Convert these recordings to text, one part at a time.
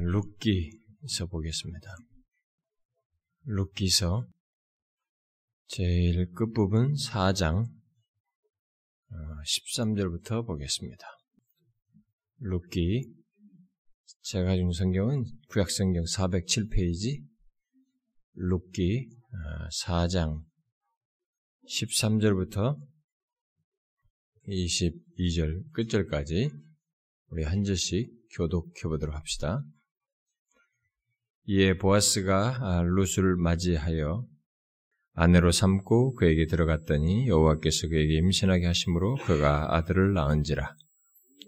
룻기서 보겠습니다. 룻기서 제일 끝부분 4장 13절부터 보겠습니다. 룻기 제가 가진 성경은 구약성경 407페이지 룻기 4장 13절부터 22절 끝절까지 우리 한 절씩 교독해 보도록 합시다. 이에 보아스가 루스를 맞이하여 아내로 삼고 그에게 들어갔더니 여호와께서 그에게 임신하게 하심으로 그가 아들을 낳은지라.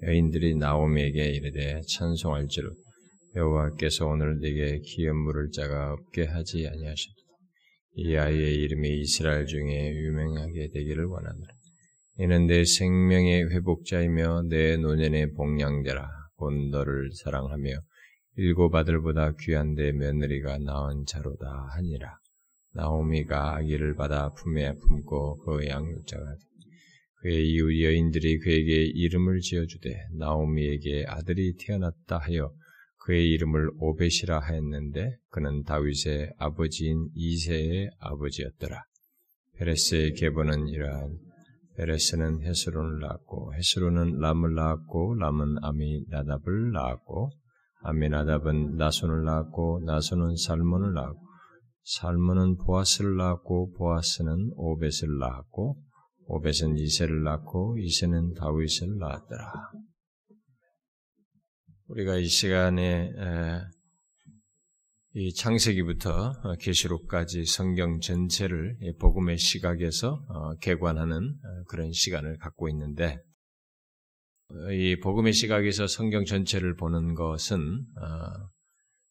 여인들이 나오미에게 이르되 찬송할지로 여호와께서 오늘 네게 기음물을 자가 없게 하지 아니하셨도다. 이 아이의 이름이 이스라엘 중에 유명하게 되기를 원하노라. 이는 내 생명의 회복자이며 내 노년의 봉양자라. 곧 너를 사랑하며 일곱 아들보다 귀한 내 며느리가 낳은 자로다 하니라. 나오미가 아기를 받아 품에 품고 그 양육자가 그의 이웃 여인들이 그에게 이름을 지어주되 나오미에게 아들이 태어났다 하여 그의 이름을 오벳이라 하였는데 그는 다윗의 아버지인 이새의 아버지였더라. 베레스의 계보는 이러한. 베레스는 헤스론을 낳았고 헤스론은 람을 낳았고 람은 아미나답을 낳았고 아미나답은 나손을 낳았고 나손은 살몬을 낳았고 살몬은 보아스를 낳았고 보아스는 오벳을 낳았고 오벳은 이새를 낳고 이새는 다윗을 낳았더라. 우리가 이 시간에 이 창세기부터 계시록까지 성경 전체를 복음의 시각에서 개관하는 그런 시간을 갖고 있는데 이 복음의 시각에서 성경 전체를 보는 것은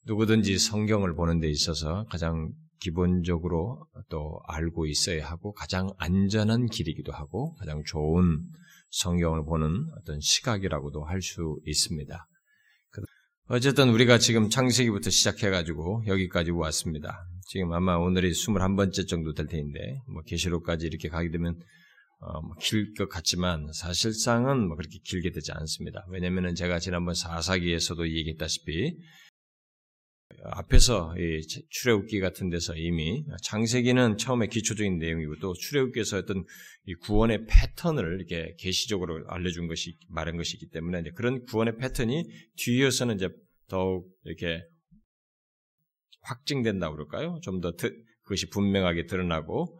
누구든지 성경을 보는 데 있어서 가장 기본적으로 또 알고 있어야 하고 가장 안전한 길이기도 하고 가장 좋은 성경을 보는 어떤 시각이라고도 할 수 있습니다. 어쨌든 우리가 지금 창세기부터 시작해가지고 여기까지 왔습니다. 지금 아마 오늘이 21번째 정도 될 텐데 계시록까지 이렇게 가게 되면 길 것 같지만 사실상은 그렇게 길게 되지 않습니다. 왜냐면은 제가 지난번 사사기에서도 얘기했다시피 앞에서 이 출애굽기 같은 데서 이미 창세기는 처음에 기초적인 내용이고 또 출애굽기에서 어떤 이 구원의 패턴을 이렇게 계시적으로 알려준 것이 말한 것이기 때문에 이제 그런 구원의 패턴이 뒤이어서는 이제 더욱 이렇게 확증된다고 그럴까요? 좀 더 그것이 분명하게 드러나고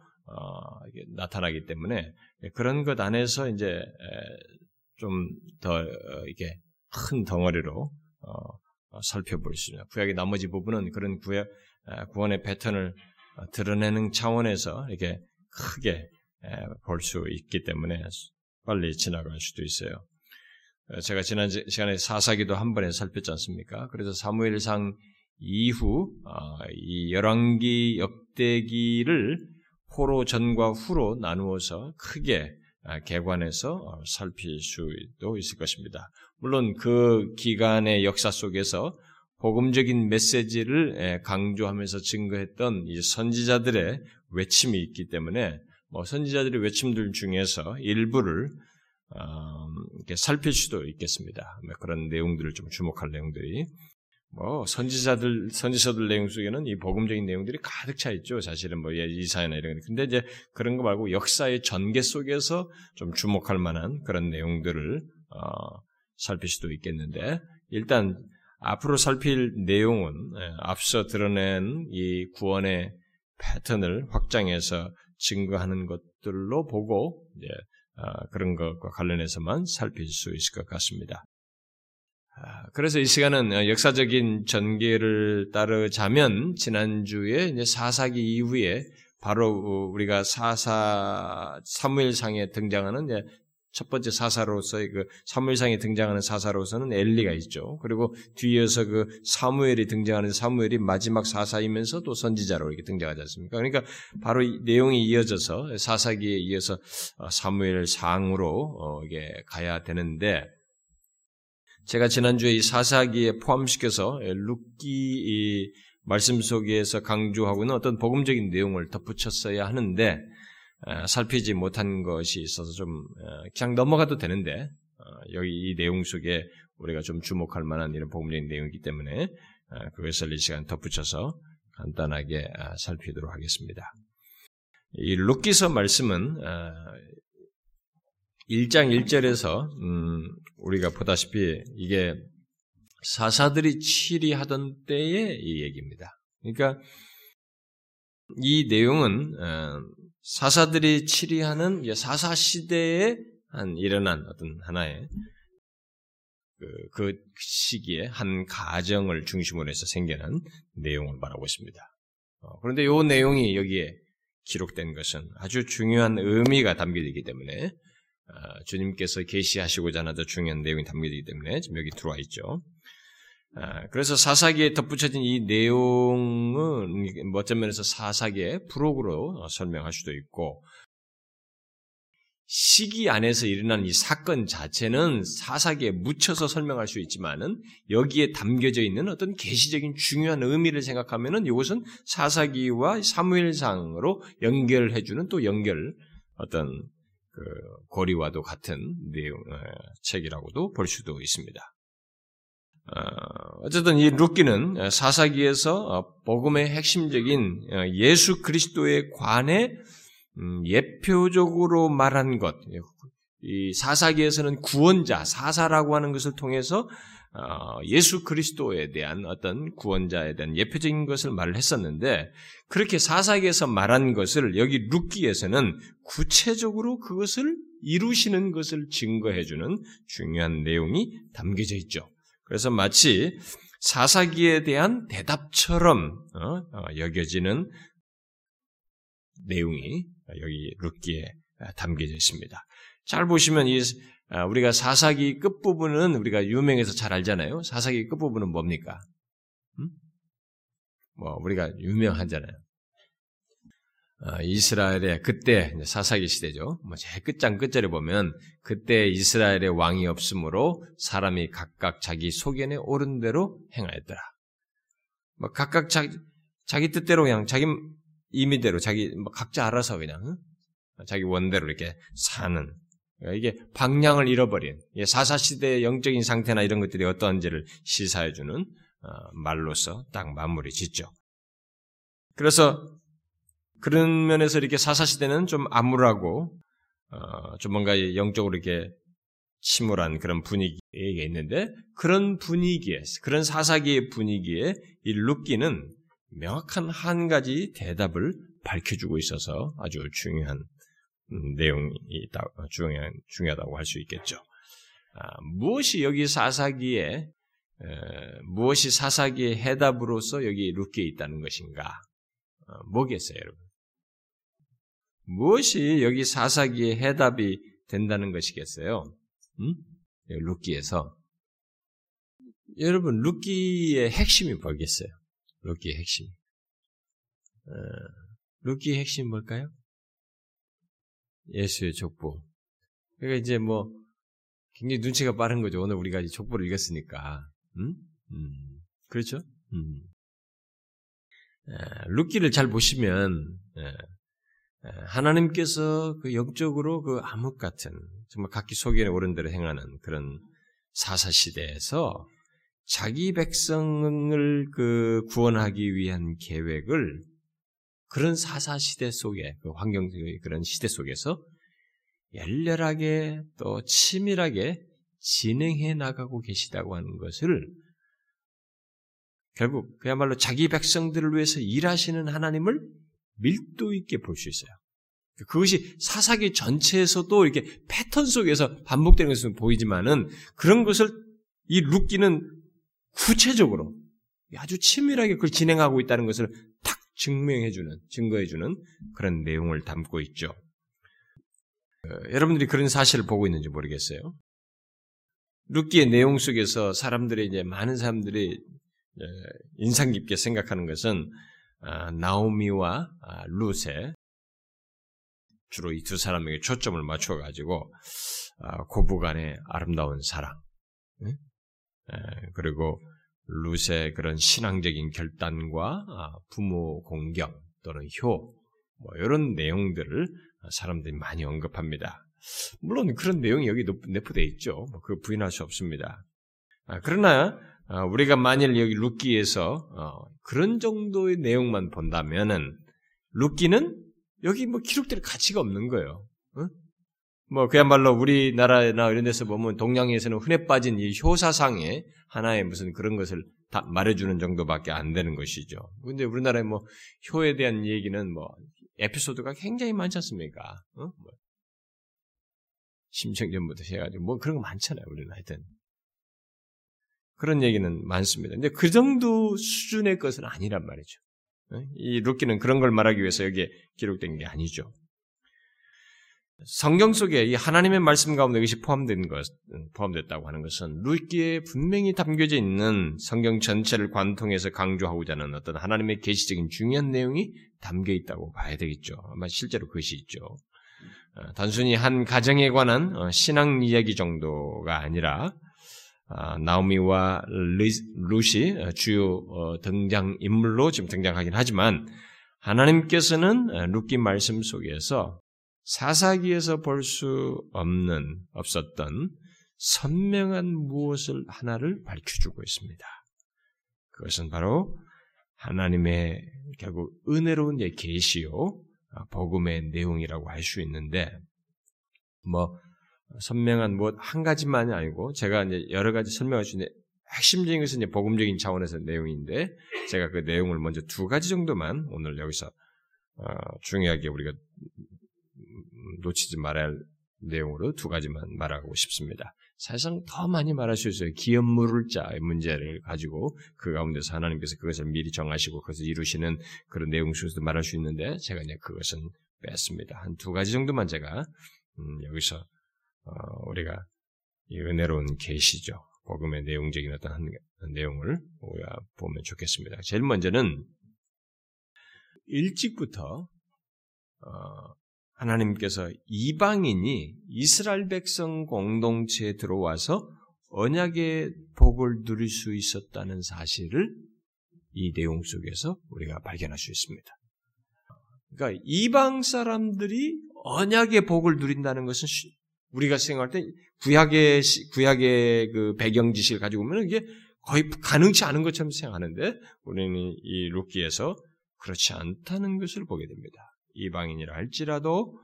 나타나기 때문에 그런 것 안에서 이제 좀 더 이게 큰 덩어리로 살펴볼 수 있습니다. 구약의 나머지 부분은 그런 구원의 패턴을 드러내는 차원에서 이렇게 크게 볼 수 있기 때문에 빨리 지나갈 수도 있어요. 제가 지난 시간에 사사기도 한 번에 살폈지 않습니까? 그래서 사무엘상 이후 이 열왕기 역대기를 포로 전과 후로 나누어서 크게 개관해서 살필 수도 있을 것입니다. 물론 그 기간의 역사 속에서 복음적인 메시지를 강조하면서 증거했던 이 선지자들의 외침이 있기 때문에 선지자들의 외침들 중에서 일부를 이렇게 살필 수도 있겠습니다. 그런 내용들을 좀 주목할 내용들이 선지서들 내용 속에는 이 복음적인 내용들이 가득 차 있죠. 사실은 이사야나 이런 거. 근데 이제 그런 거 말고 역사의 전개 속에서 좀 주목할 만한 그런 내용들을 살필 수도 있겠는데 일단 앞으로 살필 내용은 앞서 드러낸 이 구원의 패턴을 확장해서 증거하는 것들로 보고 이제 그런 것과 관련해서만 살필 수 있을 것 같습니다. 그래서 이 시간은 역사적인 전개를 따르자면 지난주에 이제 사사기 이후에 바로 우리가 사무엘상에 등장하는 이제 첫 번째 사사로서의 그 사무엘상에 등장하는 사사로서는 엘리가 있죠. 그리고 뒤이어서 그 사무엘이 등장하는 사무엘이 마지막 사사이면서 또 선지자로 이렇게 등장하지 않습니까? 그러니까 바로 이 내용이 이어져서 사사기에 이어서 사무엘상으로 이게 가야 되는데 제가 지난주에 이 사사기에 포함시켜서 룻기 이 말씀 속에서 강조하고 있는 어떤 복음적인 내용을 덧붙였어야 하는데 살피지 못한 것이 있어서 좀 그냥 넘어가도 되는데 여기 이 내용 속에 우리가 좀 주목할 만한 이런 복음적인 내용이기 때문에 그것을 이 시간 덧붙여서 간단하게 살피도록 하겠습니다. 이 룻기서 말씀은 1장 1절에서 우리가 보다시피 이게 사사들이 치리하던 때의 이 얘기입니다. 그러니까 이 내용은 사사들이 치리하는 사사 시대에 한 일어난 어떤 하나의 그 시기에 한 가정을 중심으로 해서 생겨난 내용을 말하고 있습니다. 그런데 이 내용이 여기에 기록된 것은 아주 중요한 의미가 담겨있기 때문에 주님께서 계시하시고자 하는 아주 중요한 내용이 담겨있기 때문에 지금 여기 들어와 있죠. 그래서 사사기에 덧붙여진 이 내용은 어떤 면에서 사사기의 부록으로 설명할 수도 있고 시기 안에서 일어난 이 사건 자체는 사사기에 묻혀서 설명할 수 있지만은 여기에 담겨져 있는 어떤 계시적인 중요한 의미를 생각하면은 이것은 사사기와 사무엘상으로 연결해주는 또 연결 어떤 그 고리와도 같은 내용 책이라고도 볼 수도 있습니다. 어쨌든 이 룻기는 사사기에서 복음의 핵심적인 예수 그리스도에 관해 예표적으로 말한 것, 이 사사기에서는 구원자, 사사라고 하는 것을 통해서 예수 그리스도에 대한 어떤 구원자에 대한 예표적인 것을 말을 했었는데 그렇게 사사기에서 말한 것을 여기 룻기에서는 구체적으로 그것을 이루시는 것을 증거해주는 중요한 내용이 담겨져 있죠. 그래서 마치 사사기에 대한 대답처럼 여겨지는 내용이 여기 룻기에 담겨져 있습니다. 잘 보시면 우리가 사사기 끝부분은 우리가 유명해서 잘 알잖아요. 사사기 끝부분은 뭡니까? 뭐 우리가 유명하잖아요. 이스라엘의 그때 사사기 시대죠. 제 끝장 끝절에 보면 그때 이스라엘의 왕이 없으므로 사람이 각각 자기 소견에 옳은 대로 행하였더라. 뭐 각각 자기 뜻대로 그냥 자기 임의대로 자기 뭐 각자 알아서 그냥 자기 원대로 이렇게 사는 그러니까 이게 방향을 잃어버린 사사 시대의 영적인 상태나 이런 것들이 어떠한지를 시사해주는 말로서 딱 마무리 짓죠. 그래서 그런 면에서 이렇게 사사시대는 좀 암울하고, 좀 뭔가 영적으로 이렇게 침울한 그런 분위기에 있는데, 그런 분위기에, 그런 사사기의 분위기에 이 룻기는 명확한 한 가지 대답을 밝혀주고 있어서 아주 중요한 내용이 있다, 중요하다고 할 수 있겠죠. 무엇이 여기 사사기에, 무엇이 사사기의 해답으로서 여기 룻기에 있다는 것인가? 뭐겠어요, 여러분? 무엇이 여기 사사기의 해답이 된다는 것이겠어요? 룻기에서 여러분 룻기의 핵심이 뭐겠어요? 룻기의 핵심. 룻기의 핵심 뭘까요? 예수의 족보. 그러니까 이제 뭐 굉장히 눈치가 빠른 거죠. 오늘 우리가 이제 족보를 읽었으니까, 그렇죠? 룻기를 잘 보시면. 하나님께서 그 영적으로 그 암흑 같은 정말 각기 소견에 옳은 대로 행하는 그런 사사 시대에서 자기 백성을 그 구원하기 위한 계획을 그런 사사 시대 속에 그 환경적인 그런 시대 속에서 열렬하게 또 치밀하게 진행해 나가고 계시다고 하는 것을 결국 그야말로 자기 백성들을 위해서 일하시는 하나님을 밀도 있게 볼 수 있어요. 그것이 사사기 전체에서도 이렇게 패턴 속에서 반복되는 것은 보이지만은 그런 것을 이 룻기는 구체적으로 아주 치밀하게 그걸 진행하고 있다는 것을 탁 증명해주는, 증거해주는 그런 내용을 담고 있죠. 여러분들이 그런 사실을 보고 있는지 모르겠어요. 룻기의 내용 속에서 사람들이 이제 많은 사람들이 인상 깊게 생각하는 것은 나오미와 루스 주로 이 두 사람에게 초점을 맞춰가지고 고부간의 아름다운 사랑 그리고 루스의 그런 신앙적인 결단과 부모 공경 또는 효 뭐 이런 내용들을 사람들이 많이 언급합니다. 물론 그런 내용이 여기 내포되어 있죠. 뭐 그 부인할 수 없습니다. 그러나 우리가 만일 여기 룻기에서 그런 정도의 내용만 본다면은 룻기는 여기 뭐 기록될 가치가 없는 거예요. 뭐 그야말로 우리나라나 이런 데서 보면 동양에서는 흔해 빠진 이 효사상의 하나의 무슨 그런 것을 다 말해주는 정도밖에 안 되는 것이죠. 근데 우리나라에 뭐 효에 대한 얘기는 뭐 에피소드가 굉장히 많지 않습니까? 뭐 심청전부터 해가지고 뭐 그런 거 많잖아요. 우리는 하여튼 그런 얘기는 많습니다. 근데 그 정도 수준의 것은 아니란 말이죠. 이 룻기는 그런 걸 말하기 위해서 여기에 기록된 게 아니죠. 성경 속에 이 하나님의 말씀 가운데 이것이 포함됐다고 하는 것은 룻기에 분명히 담겨져 있는 성경 전체를 관통해서 강조하고자 하는 어떤 하나님의 계시적인 중요한 내용이 담겨 있다고 봐야 되겠죠. 아마 실제로 그것이 있죠. 단순히 한 가정에 관한 신앙 이야기 정도가 아니라 나오미와 룻이 주요 등장인물로 지금 등장하긴 하지만 하나님께서는 룻기 말씀 속에서 사사기에서 볼 수 없었던 선명한 무엇을 하나를 밝혀주고 있습니다. 그것은 바로 하나님의 결국 은혜로운 계시요 복음의 내용이라고 할 수 있는데, 뭐 선명한 무엇 한 가지만이 아니고 제가 이제 여러 가지 설명할 수 있는 핵심적인 것은 이제 복음적인 차원에서 내용인데 제가 그 내용을 먼저 두 가지 정도만 오늘 여기서 중요하게 우리가 놓치지 말아야 할 내용으로 두 가지만 말하고 싶습니다. 사실상 더 많이 말할 수 있어요. 기업 물을 자의 문제를 가지고 그 가운데서 하나님께서 그것을 미리 정하시고 그것을 이루시는 그런 내용 중에서도 말할 수 있는데 제가 이제 그것은 뺐습니다. 한 두 가지 정도만 제가 여기서 우리가 이 은혜로운 계시죠. 복음의 내용적인 어떤 한 내용을 우리가 보면 좋겠습니다. 제일 먼저는 일찍부터 하나님께서 이방인이 이스라엘 백성 공동체에 들어와서 언약의 복을 누릴 수 있었다는 사실을 이 내용 속에서 우리가 발견할 수 있습니다. 그러니까 이방 사람들이 언약의 복을 누린다는 것은 우리가 생각할 때 구약의 그 배경 지식을 가지고 보면 이게 거의 가능치 않은 것처럼 생각하는데 우리는 이 룻기에서 그렇지 않다는 것을 보게 됩니다. 이방인이라 할지라도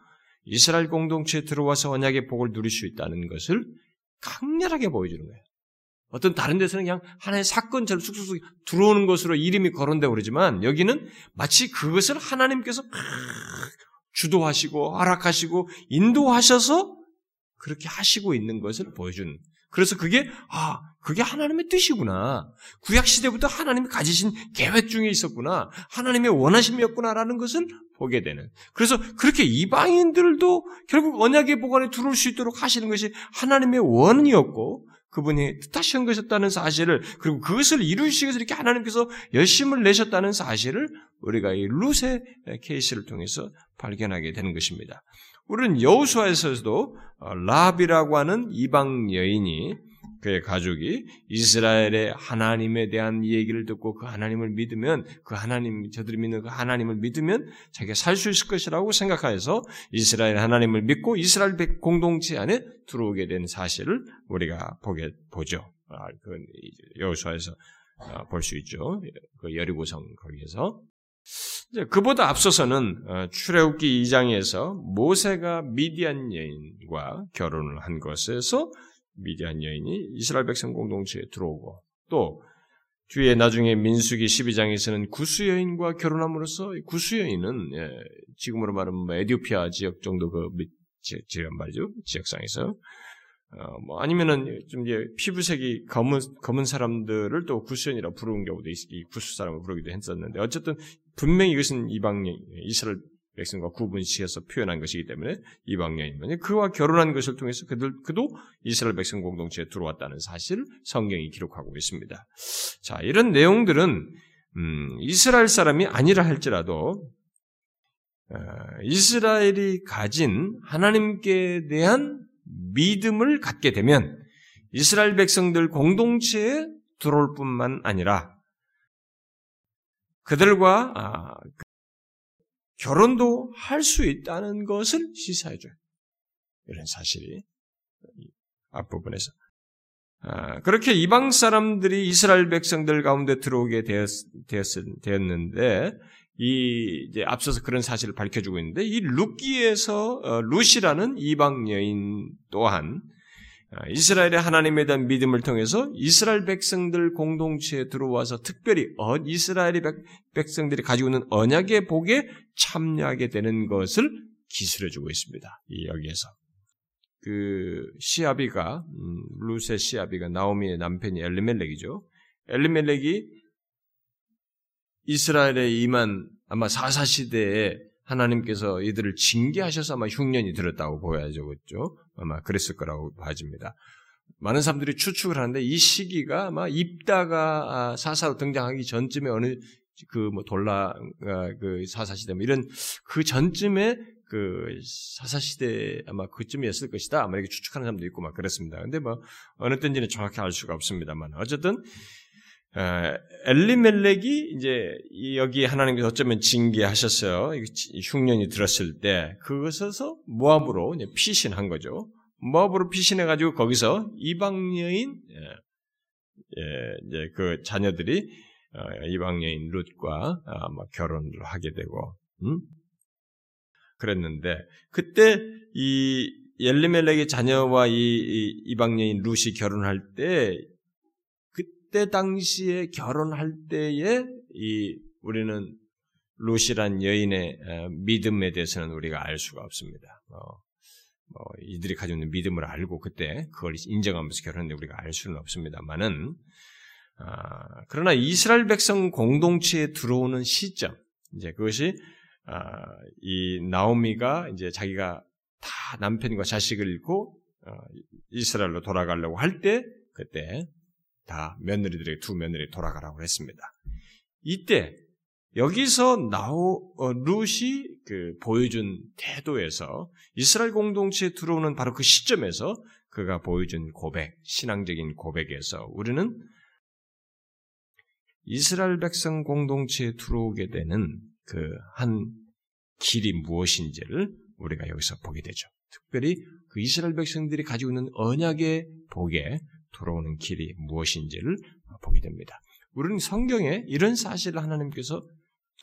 이스라엘 공동체에 들어와서 언약의 복을 누릴 수 있다는 것을 강렬하게 보여주는 거예요. 어떤 다른 데서는 그냥 하나의 사건처럼 쑥쑥쑥 들어오는 것으로 이름이 거론되고 그러지만 여기는 마치 그것을 하나님께서 주도하시고 허락하시고 인도하셔서 그렇게 하시고 있는 것을 보여주는, 그래서 그게 그게 하나님의 뜻이구나, 구약시대부터 하나님이 가지신 계획 중에 있었구나, 하나님의 원하심이었구나라는 것을 보게 되는, 그래서 그렇게 이방인들도 결국 언약의 복 안에 들어올 수 있도록 하시는 것이 하나님의 원이었고 그분이 뜻하신 것이었다는 사실을, 그리고 그것을 이루시기 위해서 이렇게 하나님께서 열심을 내셨다는 사실을 우리가 이 룻의 케이스를 통해서 발견하게 되는 것입니다. 우리는 여호수아에서도 라합이라고 하는 이방 여인이 그의 가족이 이스라엘의 하나님에 대한 얘기를 듣고 그 하나님을 믿으면, 그 하나님, 저들이 믿는 그 하나님을 믿으면 자기가 살 수 있을 것이라고 생각하여서 이스라엘 하나님을 믿고 이스라엘 공동체 안에 들어오게 된 사실을 우리가 보죠. 그건 여호수아에서 볼 수 있죠. 그 여리고성 거기에서. 그보다 앞서서는 출애굽기 2장에서 모세가 미디안 여인과 결혼을 한 것에서 미디안 여인이 이스라엘 백성 공동체에 들어오고, 또 뒤에 나중에 민수기 12장에서는 구스 여인과 결혼함으로써 구스 여인은 지금으로 말하면 에티오피아 지역 정도 그 지역 말이죠, 지역상에서 뭐 아니면은 좀 이제 피부색이 검은 사람들을 또 구스 여인이라 부르는 경우도 이 구스 사람을 부르기도 했었는데 어쨌든 분명히 이것은 이방 여인, 이스라엘 백성과 구분시켜서 표현한 것이기 때문에 이방 여인이면 그와 결혼한 것을 통해서 그도 이스라엘 백성 공동체에 들어왔다는 사실을 성경이 기록하고 있습니다. 자, 이런 내용들은 이스라엘 사람이 아니라 할지라도 이스라엘이 가진 하나님께 대한 믿음을 갖게 되면 이스라엘 백성들 공동체에 들어올 뿐만 아니라 그들과 결혼도 할 수 있다는 것을 시사해줘요. 이런 사실이 앞부분에서 그렇게 이방 사람들이 이스라엘 백성들 가운데 들어오게 되었는데 이 이제 앞서서 그런 사실을 밝혀주고 있는데 이 룻기에서 룻이라는 이방 여인 또한 이스라엘의 하나님에 대한 믿음을 통해서 이스라엘 백성들 공동체에 들어와서 특별히 이스라엘 백성들이 가지고 있는 언약의 복에 참여하게 되는 것을 기술해주고 있습니다. 여기에서 그 시아비가 룻의 시아비가 나오미의 남편이 엘리멜렉이죠. 엘리멜렉이 이스라엘에 임한 아마 4.4 시대에 하나님께서 이들을 징계하셔서 아마 흉년이 들었다고 보여야겠죠. 아마 그랬을 거라고 봐집니다. 많은 사람들이 추측을 하는데 이 시기가 아마 입다가 4.4로 등장하기 전쯤에 어느 그 4.4 시대 뭐 이런 그 전쯤에 그 4.4 시대 아마 그쯤이었을 것이다. 아마 이렇게 추측하는 사람도 있고 막 그랬습니다. 근데 뭐 어느 때인지는 정확히 알 수가 없습니다만 어쨌든 엘리멜렉이 이제 여기 하나님께서 어쩌면 징계하셨어요. 흉년이 들었을 때 그것에서 모압으로 이제 피신한 거죠. 모압으로 피신해가지고 거기서 이방 여인 이제 그 자녀들이 이방 여인 룻과 결혼을 하게 되고 그랬는데 그때 이 엘리멜렉의 자녀와 이 이방 여인 룻이 결혼할 때. 그때 당시에 결혼할 때에 우리는 룻이란 여인의 믿음에 대해서는 우리가 알 수가 없습니다. 이들이 가지고 있는 믿음을 알고 그때 그걸 인정하면서 결혼했는데 우리가 알 수는 없습니다만은 그러나 이스라엘 백성 공동체에 들어오는 시점 이제 그것이 이 나오미가 이제 자기가 다 남편과 자식을 잃고 이스라엘로 돌아가려고 할 때 그때 다 며느리들에게 두 며느리 돌아가라고 했습니다. 이때 여기서 룻이 보여준 태도에서 이스라엘 공동체에 들어오는 바로 그 시점에서 그가 보여준 고백, 신앙적인 고백에서 우리는 이스라엘 백성 공동체에 들어오게 되는 그 한 길이 무엇인지를 우리가 여기서 보게 되죠. 특별히 그 이스라엘 백성들이 가지고 있는 언약의 복에 돌아오는 길이 무엇인지를 보게 됩니다. 우리는 성경에 이런 사실을 하나님께서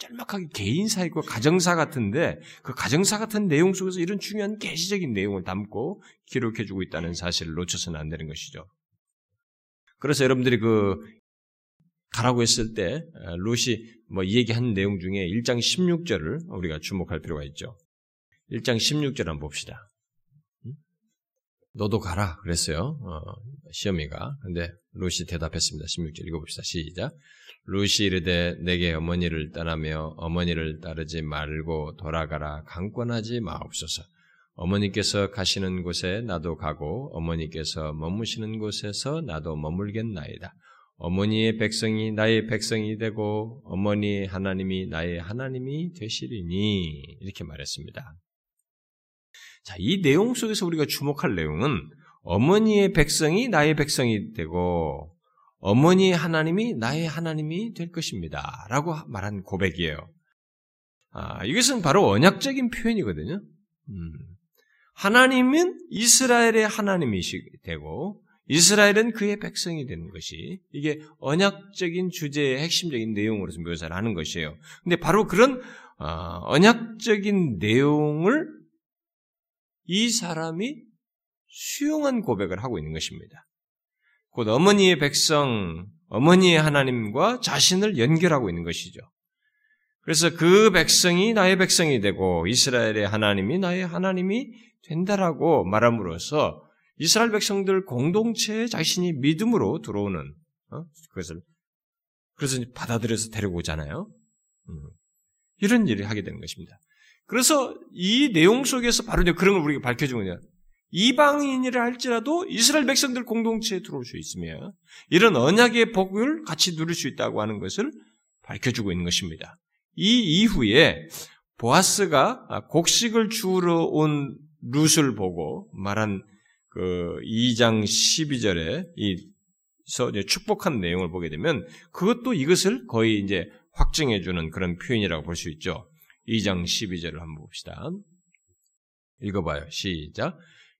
짤막하게 개인사이고 가정사 같은데 그 가정사 같은 내용 속에서 이런 중요한 계시적인 내용을 담고 기록해주고 있다는 사실을 놓쳐서는 안 되는 것이죠. 그래서 여러분들이 가라고 했을 때 롯이 얘기한 내용 중에 1장 16절을 우리가 주목할 필요가 있죠. 1장 16절 한번 봅시다. 너도 가라 그랬어요. 시어미가. 근데 룻이 대답했습니다. 16절 읽어봅시다. 시작. 룻이 이르되 내게 어머니를 따르며 어머니를 따르지 말고 돌아가라 강권하지 마옵소서. 어머니께서 가시는 곳에 나도 가고 어머니께서 머무시는 곳에서 나도 머물겠나이다. 어머니의 백성이 나의 백성이 되고 어머니의 하나님이 나의 하나님이 되시리니 이렇게 말했습니다. 자, 이 내용 속에서 우리가 주목할 내용은 어머니의 백성이 나의 백성이 되고 어머니의 하나님이 나의 하나님이 될 것입니다. 라고 말한 고백이에요. 이것은 바로 언약적인 표현이거든요. 하나님은 이스라엘의 하나님이 되고 이스라엘은 그의 백성이 되는 것이 이게 언약적인 주제의 핵심적인 내용으로서 묘사를 하는 것이에요. 근데 바로 그런 언약적인 내용을 이 사람이 수용한 고백을 하고 있는 것입니다. 곧 어머니의 백성, 어머니의 하나님과 자신을 연결하고 있는 것이죠. 그래서 그 백성이 나의 백성이 되고 이스라엘의 하나님이 나의 하나님이 된다라고 말함으로써 이스라엘 백성들 공동체에 자신이 믿음으로 들어오는 그것을 그래서 받아들여서 데리고 오잖아요. 이런 일을 하게 되는 것입니다. 그래서 이 내용 속에서 바로 이제 그런 걸 우리가 밝혀주고 있냐. 이방인이라 할지라도 이스라엘 백성들 공동체에 들어올 수 있으며 이런 언약의 복을 같이 누릴 수 있다고 하는 것을 밝혀주고 있는 것입니다. 이 이후에 보아스가 곡식을 주우러 온 룻을 보고 말한 그 2장 12절에 이제 축복한 내용을 보게 되면 그것도 이것을 거의 이제 확증해주는 그런 표현이라고 볼 수 있죠. 2장 12절을 한번 봅시다. 읽어봐요. 시작.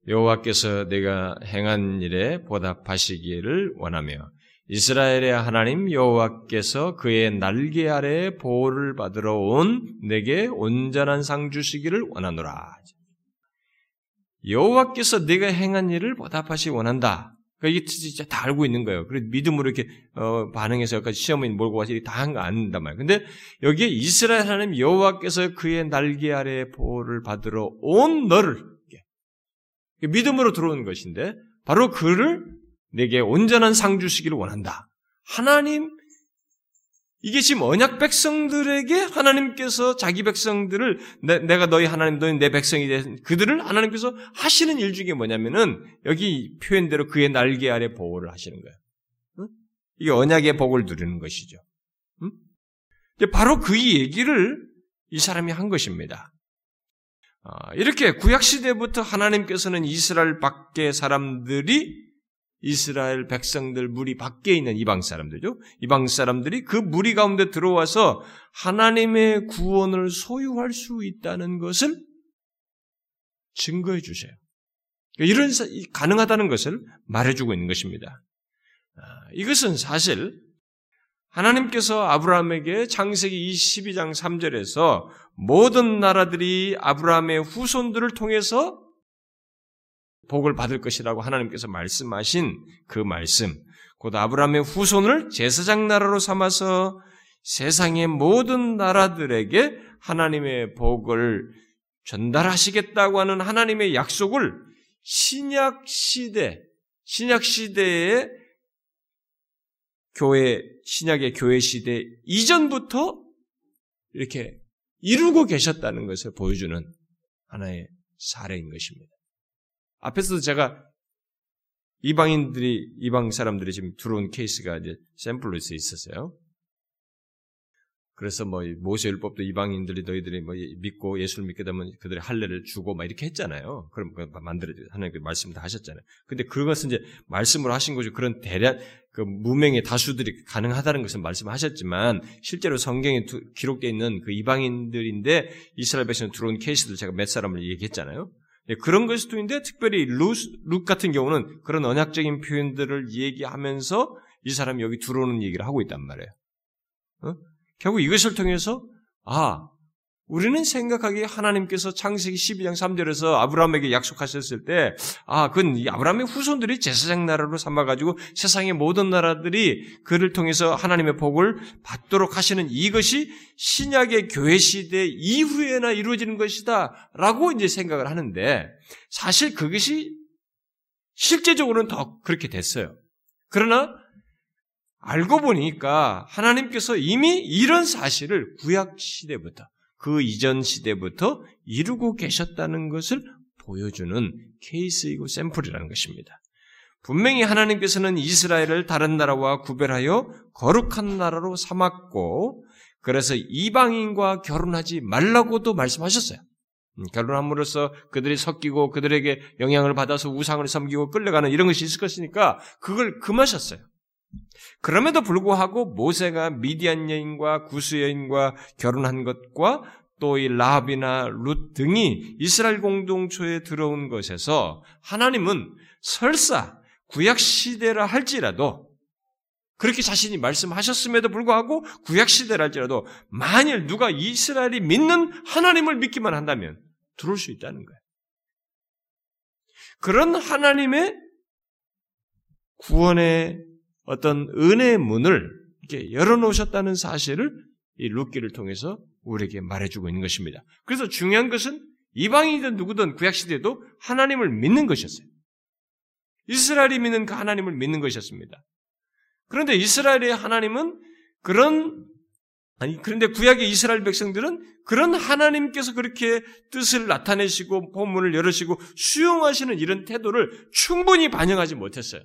여호와께서 내가 행한 일에 보답하시기를 원하며 이스라엘의 하나님 여호와께서 그의 날개 아래 보호를 받으러 온 내게 온전한 상 주시기를 원하노라. 여호와께서 내가 행한 일을 보답하시기 원한다. 그러니까 이게 진짜 다 알고 있는 거예요. 그래서 믿음으로 이렇게 반응해서 여기까지 시험인 몰고 와서 다 한 거 안단 말이에요. 근데 여기에 이스라엘 하나님 여호와께서 그의 날개 아래 보호를 받으러 온 너를 믿음으로 들어온 것인데 바로 그를 내게 온전한 상 주시기를 원한다. 하나님, 이게 지금 언약 백성들에게 하나님께서 자기 백성들을 내가 너희 하나님, 너희 내 백성이 된 그들을 하나님께서 하시는 일 중에 뭐냐면은 여기 표현대로 그의 날개 아래 보호를 하시는 거예요. 응? 이게 언약의 복을 누리는 것이죠. 응? 바로 그 얘기를 이 사람이 한 것입니다. 이렇게 구약시대부터 하나님께서는 이스라엘 밖의 사람들이 이스라엘 백성들 무리 밖에 있는 이방 사람들죠. 이방 사람들이 그 무리 가운데 들어와서 하나님의 구원을 소유할 수 있다는 것을 증거해 주세요. 이런 가능하다는 것을 말해주고 있는 것입니다. 이것은 사실 하나님께서 아브라함에게 창세기 22장 3절에서 모든 나라들이 아브라함의 후손들을 통해서 복을 받을 것이라고 하나님께서 말씀하신 그 말씀, 곧 아브라함의 후손을 제사장 나라로 삼아서 세상의 모든 나라들에게 하나님의 복을 전달하시겠다고 하는 하나님의 약속을 신약 시대의 교회, 신약의 교회 시대 이전부터 이렇게 이루고 계셨다는 것을 보여주는 하나의 사례인 것입니다. 앞에서도 제가 이방 사람들이 지금 들어온 케이스가 이제 샘플로 있었어요. 그래서 모세율법도 이방인들이 너희들이 믿고 예수를 믿게 되면 그들의 할례를 주고 이렇게 했잖아요. 그럼 만들어져 하나님께 말씀 다 하셨잖아요. 근데 그것은 이제 말씀으로 하신 거죠. 그런 대략 그 무명의 다수들이 가능하다는 것은 말씀하셨지만 실제로 성경에 기록되어 있는 그 이방인들인데 이스라엘 백성 들어온 케이스들 제가 몇 사람을 얘기했잖아요. 그런 것도 있는데 특별히 룻 같은 경우는 그런 언약적인 표현들을 얘기하면서 이 사람이 여기 들어오는 얘기를 하고 있단 말이에요. 어? 결국 이것을 통해서 우리는 생각하기에 하나님께서 창세기 12장 3절에서 아브라함에게 약속하셨을 때 그건 이 아브라함의 후손들이 제사장 나라로 삼아가지고 세상의 모든 나라들이 그를 통해서 하나님의 복을 받도록 하시는 이것이 신약의 교회 시대 이후에나 이루어지는 것이다 라고 이제 생각을 하는데 사실 그것이 실제적으로는 더 그렇게 됐어요. 그러나 알고 보니까 하나님께서 이미 이런 사실을 구약 시대부터 그 이전 시대부터 이루고 계셨다는 것을 보여주는 케이스이고 샘플이라는 것입니다. 분명히 하나님께서는 이스라엘을 다른 나라와 구별하여 거룩한 나라로 삼았고 그래서 이방인과 결혼하지 말라고도 말씀하셨어요. 결혼함으로써 그들이 섞이고 그들에게 영향을 받아서 우상을 섬기고 끌려가는 이런 것이 있을 것이니까 그걸 금하셨어요. 그럼에도 불구하고 모세가 미디안 여인과 구스 여인과 결혼한 것과 또 이 라합이나 룻 등이 이스라엘 공동체에 들어온 것에서 하나님은 설사 구약시대라 할지라도 그렇게 자신이 말씀하셨음에도 불구하고 구약시대라 할지라도 만일 누가 이스라엘이 믿는 하나님을 믿기만 한다면 들어올 수 있다는 거예요. 그런 하나님의 구원의 어떤 은혜의 문을 이렇게 열어놓으셨다는 사실을 이 룻기를 통해서 우리에게 말해주고 있는 것입니다. 그래서 중요한 것은 이방인이든 누구든 구약시대에도 하나님을 믿는 것이었어요. 이스라엘이 믿는 그 하나님을 믿는 것이었습니다. 그런데 이스라엘의 하나님은 그런데 구약의 이스라엘 백성들은 그런 하나님께서 그렇게 뜻을 나타내시고 본문을 열으시고 수용하시는 이런 태도를 충분히 반영하지 못했어요.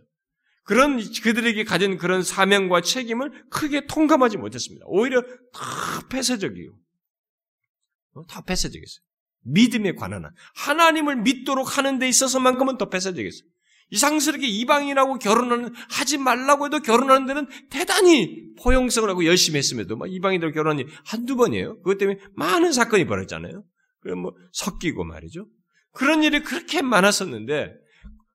그런 그들에게 가진 그런 사명과 책임을 크게 통감하지 못했습니다. 오히려 다 폐쇄적이었어요. 믿음에 관한 하나님을 믿도록 하는 데 있어서만큼은 더 폐쇄적이었어요. 이상스럽게 이방인하고 하지 말라고 해도 결혼하는 데는 대단히 포용성을 하고 열심히 했음에도 이방인들 결혼하니 한두 번이에요. 그것 때문에 많은 사건이 벌어졌잖아요. 섞이고 말이죠. 그런 일이 그렇게 많았었는데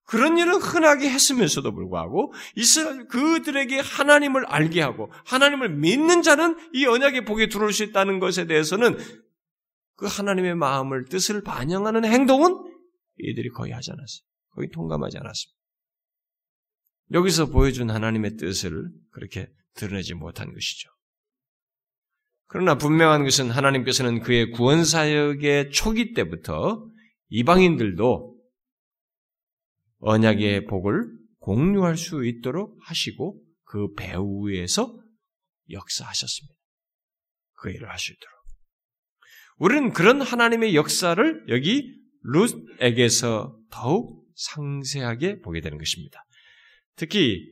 그런 일은 흔하게 했으면서도 불구하고 이스라엘 그들에게 하나님을 알게 하고 하나님을 믿는 자는 이 언약의 복에 들어올 수 있다는 것에 대해서는 그 하나님의 마음을 뜻을 반영하는 행동은 이들이 거의 하지 않았어요. 거의 통감하지 않았습니다. 여기서 보여준 하나님의 뜻을 그렇게 드러내지 못한 것이죠. 그러나 분명한 것은 하나님께서는 그의 구원사역의 초기 때부터 이방인들도 언약의 복을 공유할 수 있도록 하시고 그 배후에서 역사하셨습니다. 그 일을 할 수 있도록. 우리는 그런 하나님의 역사를 여기 룻에게서 더욱 상세하게 보게 되는 것입니다. 특히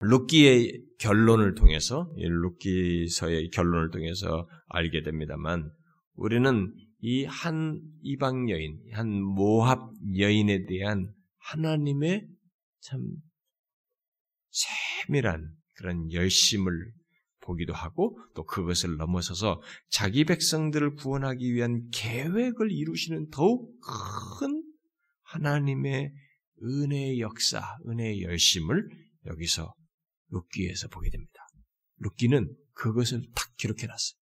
룻기의 결론을 통해서 룻기서의 결론을 통해서 알게 됩니다만 우리는 이 한 이방 여인, 한 모압 여인에 대한 하나님의 참 세밀한 그런 열심을 보기도 하고 또 그것을 넘어서서 자기 백성들을 구원하기 위한 계획을 이루시는 더욱 큰 하나님의 은혜의 역사, 은혜의 열심을 여기서 룻기에서 보게 됩니다. 룻기는 그것을 딱 기록해놨어요.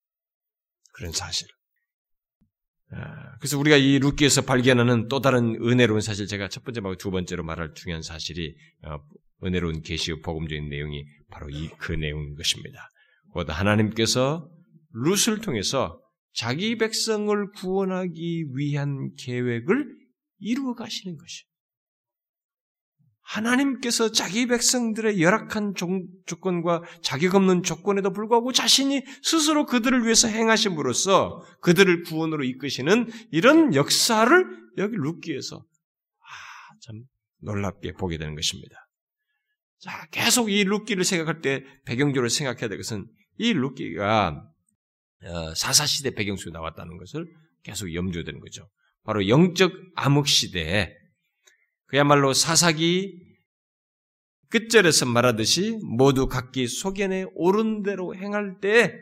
그런 사실을. 그래서 우리가 이 룻기에서 발견하는 또 다른 은혜로운 사실, 제가 첫 번째 말고 두 번째로 말할 중요한 사실이 은혜로운 계시의 복음적인 내용이 바로 이 그 내용인 것입니다. 곧 하나님께서 룻을 통해서 자기 백성을 구원하기 위한 계획을 이루어 가시는 것이에요. 하나님께서 자기 백성들의 열악한 조건과 자격 없는 조건에도 불구하고 자신이 스스로 그들을 위해서 행하심으로써 그들을 구원으로 이끄시는 이런 역사를 여기 룻기에서 참 놀랍게 보게 되는 것입니다. 자, 계속 이 룻기를 생각할 때 배경적으로 생각해야 될 것은 이 룻기가 사사시대 배경 속에 나왔다는 것을 계속 염두에 두는 거죠. 바로 영적 암흑시대에 그야말로 사사기 끝절에서 말하듯이 모두 각기 소견에 옳은 대로 행할 때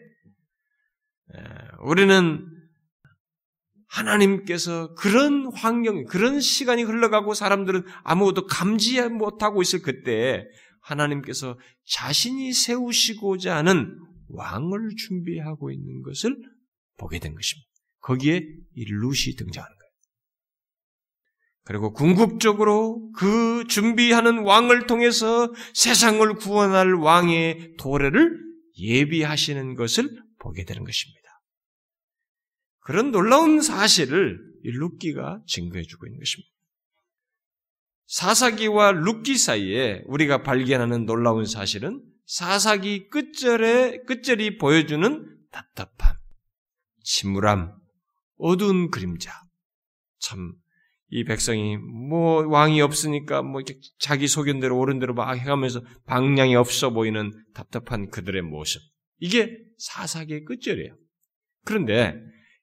우리는 하나님께서 그런 환경, 그런 시간이 흘러가고 사람들은 아무것도 감지 못하고 있을 그때에 하나님께서 자신이 세우시고자 하는 왕을 준비하고 있는 것을 보게 된 것입니다. 거기에 이 룻이 등장하는 거예요. 그리고 궁극적으로 그 준비하는 왕을 통해서 세상을 구원할 왕의 도래를 예비하시는 것을 보게 되는 것입니다. 그런 놀라운 사실을 이 룻기가 증거해주고 있는 것입니다. 사사기와 룻기 사이에 우리가 발견하는 놀라운 사실은 사사기 끝절이 보여주는 답답함, 침울함, 어두운 그림자. 참, 이 백성이 왕이 없으니까 이렇게 자기 소견대로 옳은대로 막 해가면서 방향이 없어 보이는 답답한 그들의 모습. 이게 사사기의 끝절이에요. 그런데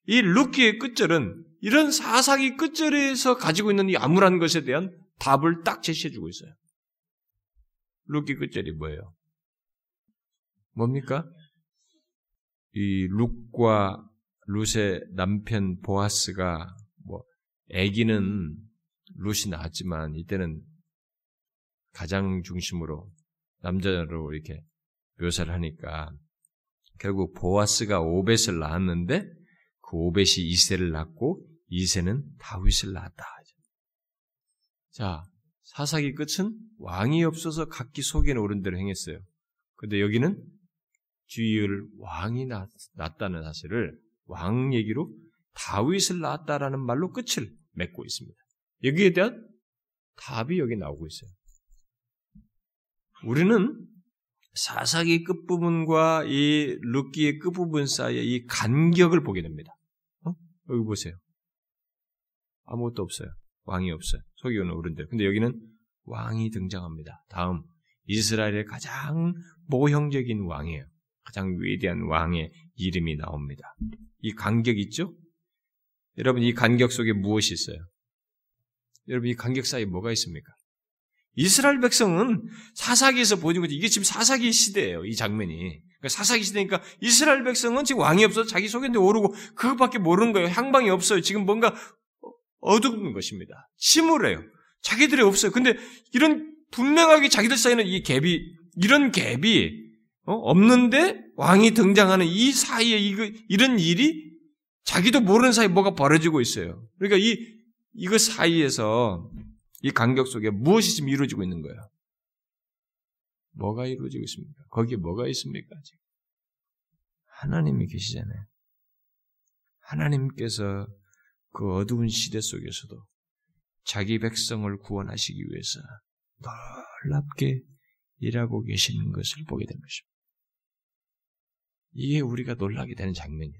이 룻기의 끝절은 이런 사사기 끝절에서 가지고 있는 이 암울한 것에 대한 답을 딱 제시해주고 있어요. 룻기 끝절이 뭐예요? 뭡니까? 이 룻과 룻의 남편 보아스가 아기는 룻이 낳았지만 이때는 가장 중심으로 남자로 이렇게 묘사를 하니까 결국 보아스가 오벳을 낳았는데 그 오벳이 이새를 낳고 이새는 다윗을 낳았다. 자, 사사기 끝은 왕이 없어서 각기 속에는 오른 대로 행했어요. 근데 여기는 뒤를 왕이 낳았다는 사실을 왕 얘기로 다윗을 낳았다라는 말로 끝을 맺고 있습니다. 여기에 대한 답이 여기 나오고 있어요. 우리는 사사기 끝부분과 이 룻기의 끝부분 사이에 이 간격을 보게 됩니다. 여기 보세요. 아무것도 없어요. 왕이 없어요. 속이고는 오른데. 근데 여기는 왕이 등장합니다. 다음 이스라엘의 가장 모형적인 왕이에요. 가장 위대한 왕의 이름이 나옵니다. 이 간격 있죠? 여러분 이 간격 속에 무엇이 있어요? 여러분 이 간격 사이에 뭐가 있습니까? 이스라엘 백성은 사사기에서 보여준 거지. 이게 지금 사사기 시대예요. 이 장면이. 그러니까 사사기 시대니까 이스라엘 백성은 지금 왕이 없어서 자기 소견도 모르고 그것밖에 모르는 거예요. 향방이 없어요. 지금 뭔가 어두운 것입니다. 침울해요. 자기들이 없어요. 근데 이런 분명하게 자기들 사이는 이 갭이, 이런 갭이 없는데 왕이 등장하는 이 사이에 이런 일이 자기도 모르는 사이에 뭐가 벌어지고 있어요. 그러니까 이거 사이에서 이 간격 속에 무엇이 지금 이루어지고 있는 거예요? 뭐가 이루어지고 있습니까? 거기에 뭐가 있습니까? 지금 하나님이 계시잖아요. 하나님께서 그 어두운 시대 속에서도 자기 백성을 구원하시기 위해서 놀랍게 일하고 계시는 것을 보게 된 것입니다. 이게 우리가 놀라게 되는 장면이에요.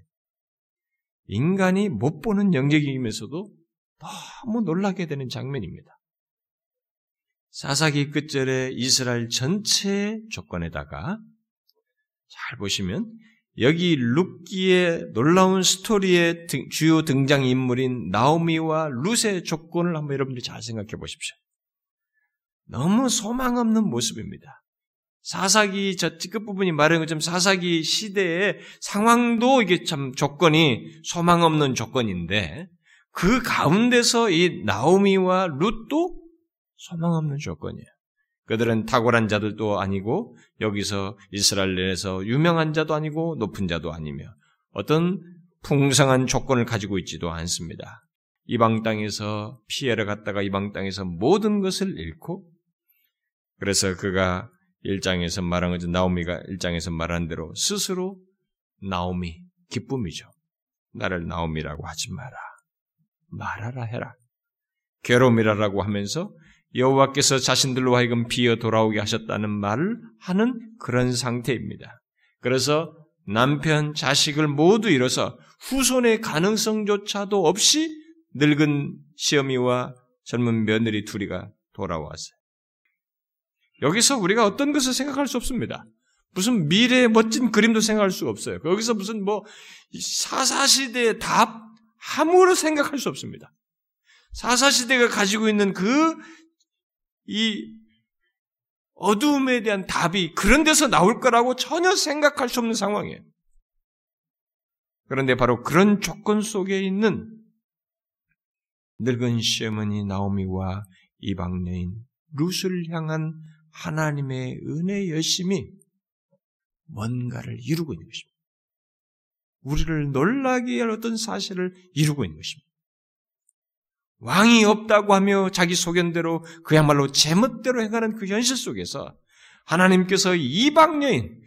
인간이 못 보는 영역이면서도 너무 놀라게 되는 장면입니다. 사사기 끝절에 이스라엘 전체의 조건에다가 잘 보시면 여기 룻기의 놀라운 스토리의 주요 등장인물인 나오미와 룻의 조건을 한번 여러분들이 잘 생각해 보십시오. 너무 소망 없는 모습입니다. 사사기 저 끝부분이 말하는 것처럼 사사기 시대의 상황도 이게 참 조건이 소망 없는 조건인데 그 가운데서 이 나오미와 룻도 소망 없는 조건이에요. 그들은 탁월한 자들도 아니고 여기서 이스라엘 내에서 유명한 자도 아니고 높은 자도 아니며 어떤 풍성한 조건을 가지고 있지도 않습니다. 이방 땅에서 피해를 갔다가 이방 땅에서 모든 것을 잃고 그래서 그가 1장에서 말한 것처럼 나오미가 1장에서 말한 대로 스스로 나오미, 기쁨이죠. 나를 나오미라고 하지 마라. 말하라 해라. 괴로움이라고 하면서 여호와께서 자신들로 하여금 비어 돌아오게 하셨다는 말을 하는 그런 상태입니다. 그래서 남편, 자식을 모두 잃어서 후손의 가능성조차도 없이 늙은 시어미와 젊은 며느리 둘이가 돌아왔어요. 여기서 우리가 어떤 것을 생각할 수 없습니다. 무슨 미래의 멋진 그림도 생각할 수 없어요. 여기서 무슨 사사시대의 답, 아무로 생각할 수 없습니다. 사사시대가 가지고 있는 이 어두움에 대한 답이 그런 데서 나올 거라고 전혀 생각할 수 없는 상황이에요. 그런데 바로 그런 조건 속에 있는 늙은 시어머니 나오미와 이방 여인 룻을 향한 하나님의 은혜의 열심이 뭔가를 이루고 있는 것입니다. 우리를 놀라게 할 어떤 사실을 이루고 있는 것입니다. 왕이 없다고 하며 자기 소견대로 그야말로 제멋대로 행하는 그 현실 속에서 하나님께서 이방 여인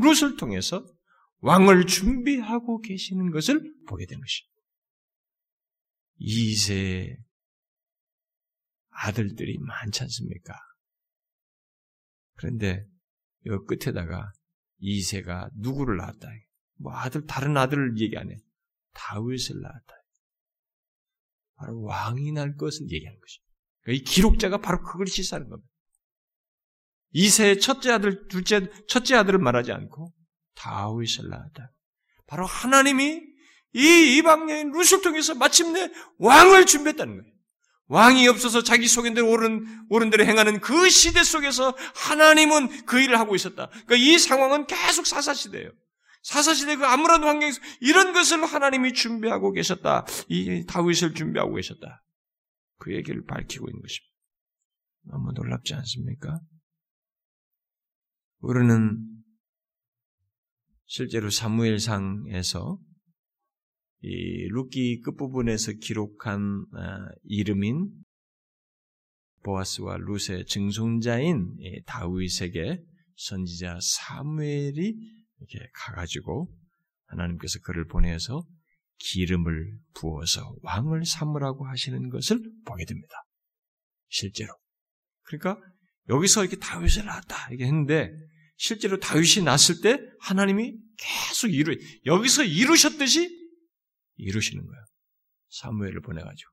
룻을 통해서 왕을 준비하고 계시는 것을 보게 된 것입니다. 이새의 아들들이 많지 않습니까? 그런데 요 끝에다가 이새가 누구를 낳았다. 다른 아들을 얘기 안 해. 다윗을 낳았다. 바로 왕이 날 것을 얘기하는 것이죠. 그러니까 이 기록자가 바로 그걸 시사하는 겁니다. 이새의 첫째 아들을 말하지 않고 다윗을 낳았다. 바로 하나님이 이 이방 여인 룻을 통해서 마침내 왕을 준비했다는 거예요. 왕이 없어서 자기 소견대로 옳은 대로 행하는 그 시대 속에서 하나님은 그 일을 하고 있었다. 그러니까 이 상황은 계속 사사시대예요. 사사시대 그 아무런 환경에서 이런 것을 하나님이 준비하고 계셨다. 이 다윗을 준비하고 계셨다. 그 얘기를 밝히고 있는 것입니다. 너무 놀랍지 않습니까? 우리는 실제로 사무엘상에서 이 룻기 끝부분에서 기록한 이름인 보아스와 룻의 증손자인 다윗에게 선지자 사무엘이 이렇게 가가지고 하나님께서 그를 보내서 기름을 부어서 왕을 삼으라고 하시는 것을 보게 됩니다. 실제로. 그러니까 여기서 이렇게 다윗을 낳았다 이렇게 했는데 실제로 다윗이 낳았을 때 하나님이 계속 여기서 이루셨듯이 이루시는 거예요. 사무엘을 보내가지고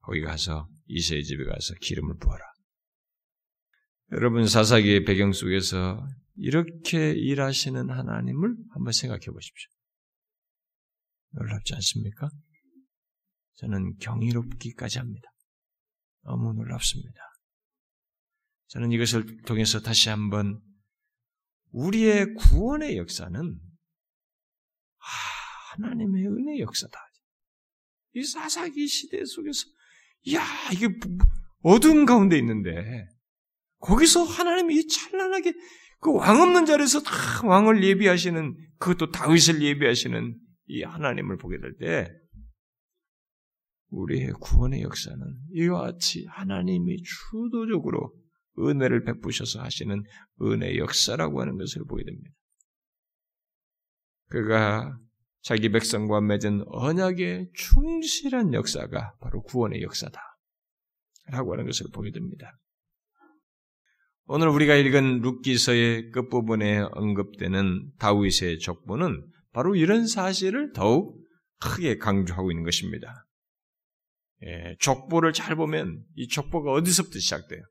거기 가서 이새의 집에 가서 기름을 부어라. 여러분 사사기의 배경 속에서 이렇게 일하시는 하나님을 한번 생각해 보십시오. 놀랍지 않습니까? 저는 경이롭기까지 합니다. 너무 놀랍습니다. 저는 이것을 통해서 다시 한번 우리의 구원의 역사는 하나님의 은혜의 역사다. 이 사사기 시대 속에서 이게 어둠 가운데 있는데 거기서 하나님이 찬란하게 그 왕 없는 자리에서 다 왕을 예비하시는, 그것도 다윗을 예비하시는 이 하나님을 보게 될 때 우리의 구원의 역사는 이와 같이 하나님이 주도적으로 은혜를 베푸셔서 하시는 은혜의 역사라고 하는 것을 보게 됩니다. 그가 자기 백성과 맺은 언약의 충실한 역사가 바로 구원의 역사다 라고 하는 것을 보게 됩니다. 오늘 우리가 읽은 룻기서의 끝부분에 언급되는 다윗의 족보는 바로 이런 사실을 더욱 크게 강조하고 있는 것입니다. 족보를 잘 보면 이 족보가 어디서부터 시작돼요?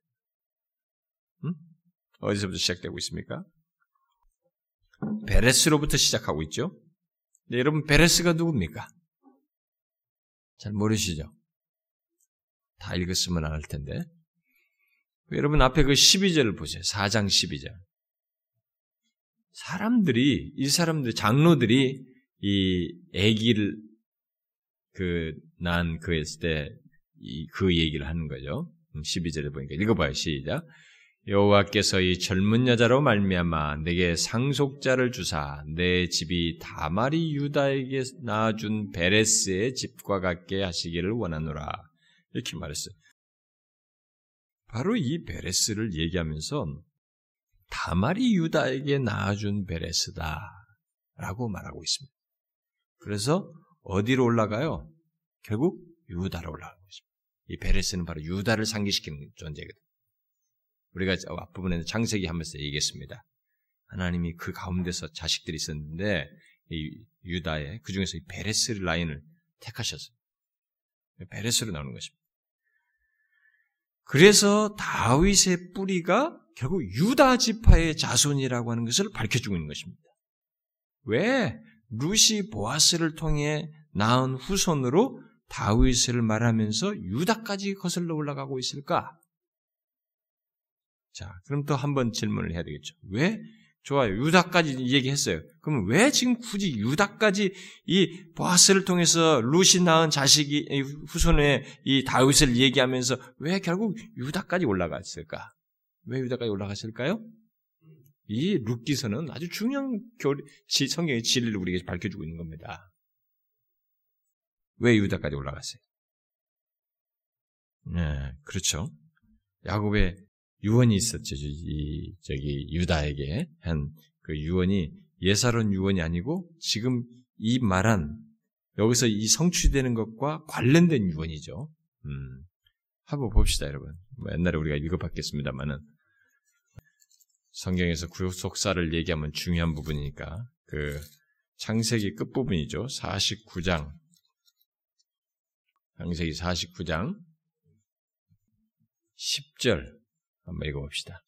어디서부터 시작되고 있습니까? 베레스로부터 시작하고 있죠? 네, 여러분 베레스가 누굽니까? 잘 모르시죠? 다 읽었으면 안 할 텐데. 여러분 앞에 그 12절을 보세요. 4장 12절. 이 사람들, 장로들이 이 아기를 난 그랬을 때 그 얘기를 하는 거죠. 12절에 보니까 읽어봐요. 시작. 여호와께서 이 젊은 여자로 말미암아 내게 상속자를 주사 내 집이 다말이 유다에게 낳아준 베레스의 집과 같게 하시기를 원하노라. 이렇게 말했어요. 바로 이 베레스를 얘기하면서 다말이 유다에게 낳아준 베레스다 라고 말하고 있습니다. 그래서 어디로 올라가요? 결국 유다로 올라가고 있습니다. 이 베레스는 바로 유다를 상기시키는 존재거든요. 우리가 앞부분에는 창세기 하면서 얘기했습니다. 하나님이 그 가운데서 자식들이 있었는데 이 유다에 그 중에서 이 베레스 라인을 택하셨어요. 베레스로 나오는 것입니다. 그래서 다윗의 뿌리가 결국 유다 지파의 자손이라고 하는 것을 밝혀주고 있는 것입니다. 왜? 룻이 보아스를 통해 낳은 후손으로 다윗을 말하면서 유다까지 거슬러 올라가고 있을까? 자, 그럼 또 한 번 질문을 해야 되겠죠. 왜? 좋아요. 유다까지 얘기했어요. 그럼 왜 지금 굳이 유다까지 이 보아스를 통해서 룻이 낳은 자식이 후손의 이 다윗을 얘기하면서 왜 결국 유다까지 올라갔을까? 왜 유다까지 올라갔을까요? 이 룻기서는 아주 중요한 성경의 진리를 우리에게 밝혀주고 있는 겁니다. 왜 유다까지 올라갔어요? 네, 그렇죠. 야곱의 유언이 있었죠. 유다에게 한 그 유언이 예사로운 유언이 아니고 지금 이 말한 여기서 이 성취되는 것과 관련된 유언이죠. 한번 봅시다, 여러분. 옛날에 우리가 읽어봤겠습니다만은 성경에서 구속사를 얘기하면 중요한 부분이니까 그 창세기 끝 부분이죠. 49장. 창세기 49장 10절. 한번 읽어봅시다.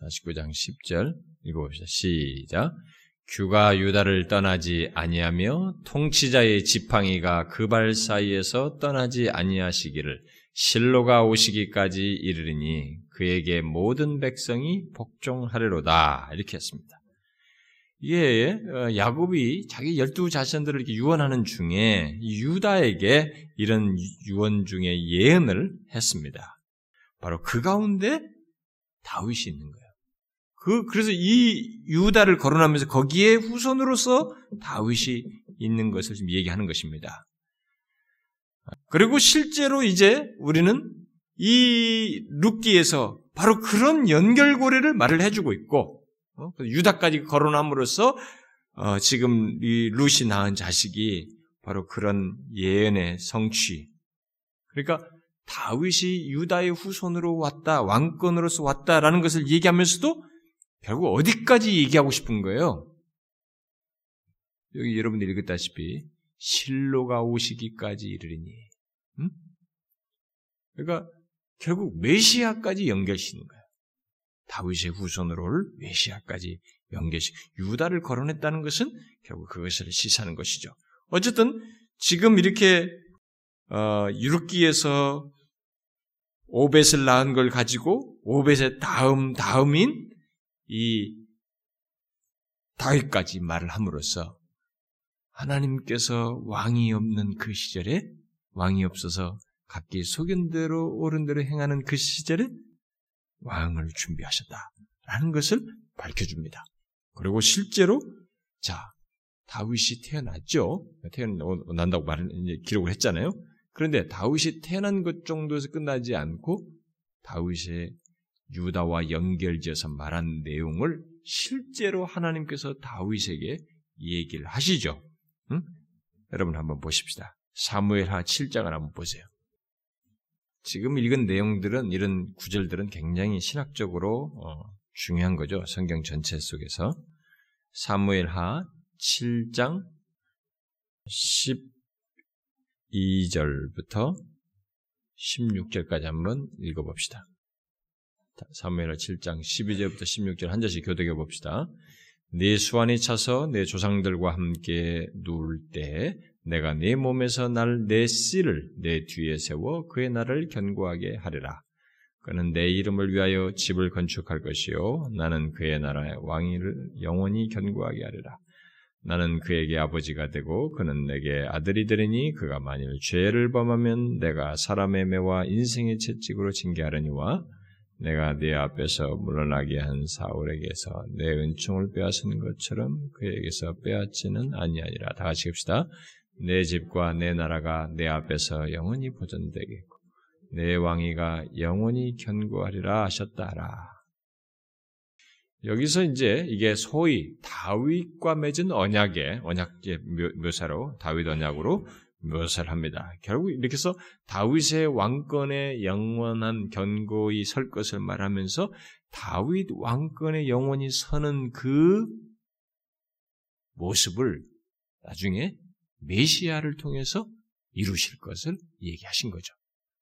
49장 10절 읽어봅시다. 시작. 규가 유다를 떠나지 아니하며 통치자의 지팡이가 그 발 사이에서 떠나지 아니하시기를 실로가 오시기까지 이르리니 그에게 모든 백성이 복종하리로다. 이렇게 했습니다. 이게 야곱이 자기 12 자손들을 이렇게 유언하는 중에 유다에게 이런 유언 중에 예언을 했습니다. 바로 그 가운데 다윗이 있는 거예요. 그래서 이 유다를 거론하면서 거기에 후손으로서 다윗이 있는 것을 지금 얘기하는 것입니다. 그리고 실제로 이제 우리는 이 룻기에서 바로 그런 연결고리를 말을 해주고 있고 유다까지 거론함으로써 지금 이 룻이 낳은 자식이 바로 그런 예언의 성취, 그러니까 다윗이 유다의 후손으로 왔다, 왕권으로서 왔다라는 것을 얘기하면서도 결국 어디까지 얘기하고 싶은 거예요? 여기 여러분들이 읽었다시피 실로가 오시기까지 이르리니, 그러니까 결국 메시아까지 연결시키는 거예요. 다윗의 후손으로 올 메시아까지 연결시, 유다를 거론했다는 것은 결국 그것을 시사하는 것이죠. 어쨌든 지금 이렇게 룻기에서 오벳을 낳은 걸 가지고 오벳의 다음인 이 다윗까지 말을 함으로써 하나님께서 왕이 없는 그 시절에 왕이 없어서 각기 소견대로 오른대로 행하는 그 시절에 왕을 준비하셨다라는 것을 밝혀줍니다. 그리고 실제로 자 다윗이 태어났죠. 태어난다고 말을 기록을 했잖아요. 그런데 다윗이 태어난 것 정도에서 끝나지 않고 다윗의 유다와 연결지어서 말한 내용을 실제로 하나님께서 다윗에게 얘기를 하시죠. 응? 여러분 한번 보십시다. 사무엘하 7장을 한번 보세요. 지금 읽은 내용들은 이런 구절들은 굉장히 신학적으로 중요한 거죠. 성경 전체 속에서 사무엘하 7장 12절부터 16절까지 한번 읽어봅시다. 사무엘하 7장 12절부터 16절 한 절씩 교독해 봅시다. 네 수완이 차서 내 조상들과 함께 누울 때 내가 네 몸에서 날 내 씨를 내 뒤에 세워 그의 나를 견고하게 하리라. 그는 내 이름을 위하여 집을 건축할 것이요 나는 그의 나라의 왕위를 영원히 견고하게 하리라. 나는 그에게 아버지가 되고 그는 내게 아들이 되리니 그가 만일 죄를 범하면 내가 사람의 매와 인생의 채찍으로 징계하려니와 내가 네 앞에서 물러나게 한 사울에게서 내 은총을 빼앗은 것처럼 그에게서 빼앗지는 아니하니라. 다 같이 읽읍시다. 내 집과 내 나라가 내 앞에서 영원히 보존되겠고 내 왕위가 영원히 견고하리라 하셨다라. 여기서 이제 이게 소위 다윗과 맺은 언약의 묘사로 다윗 언약으로 묘사를 합니다. 결국 이렇게 해서 다윗의 왕권의 영원한 견고히 설 것을 말하면서 다윗 왕권의 영원히 서는 그 모습을 나중에 메시아를 통해서 이루실 것을 얘기하신 거죠.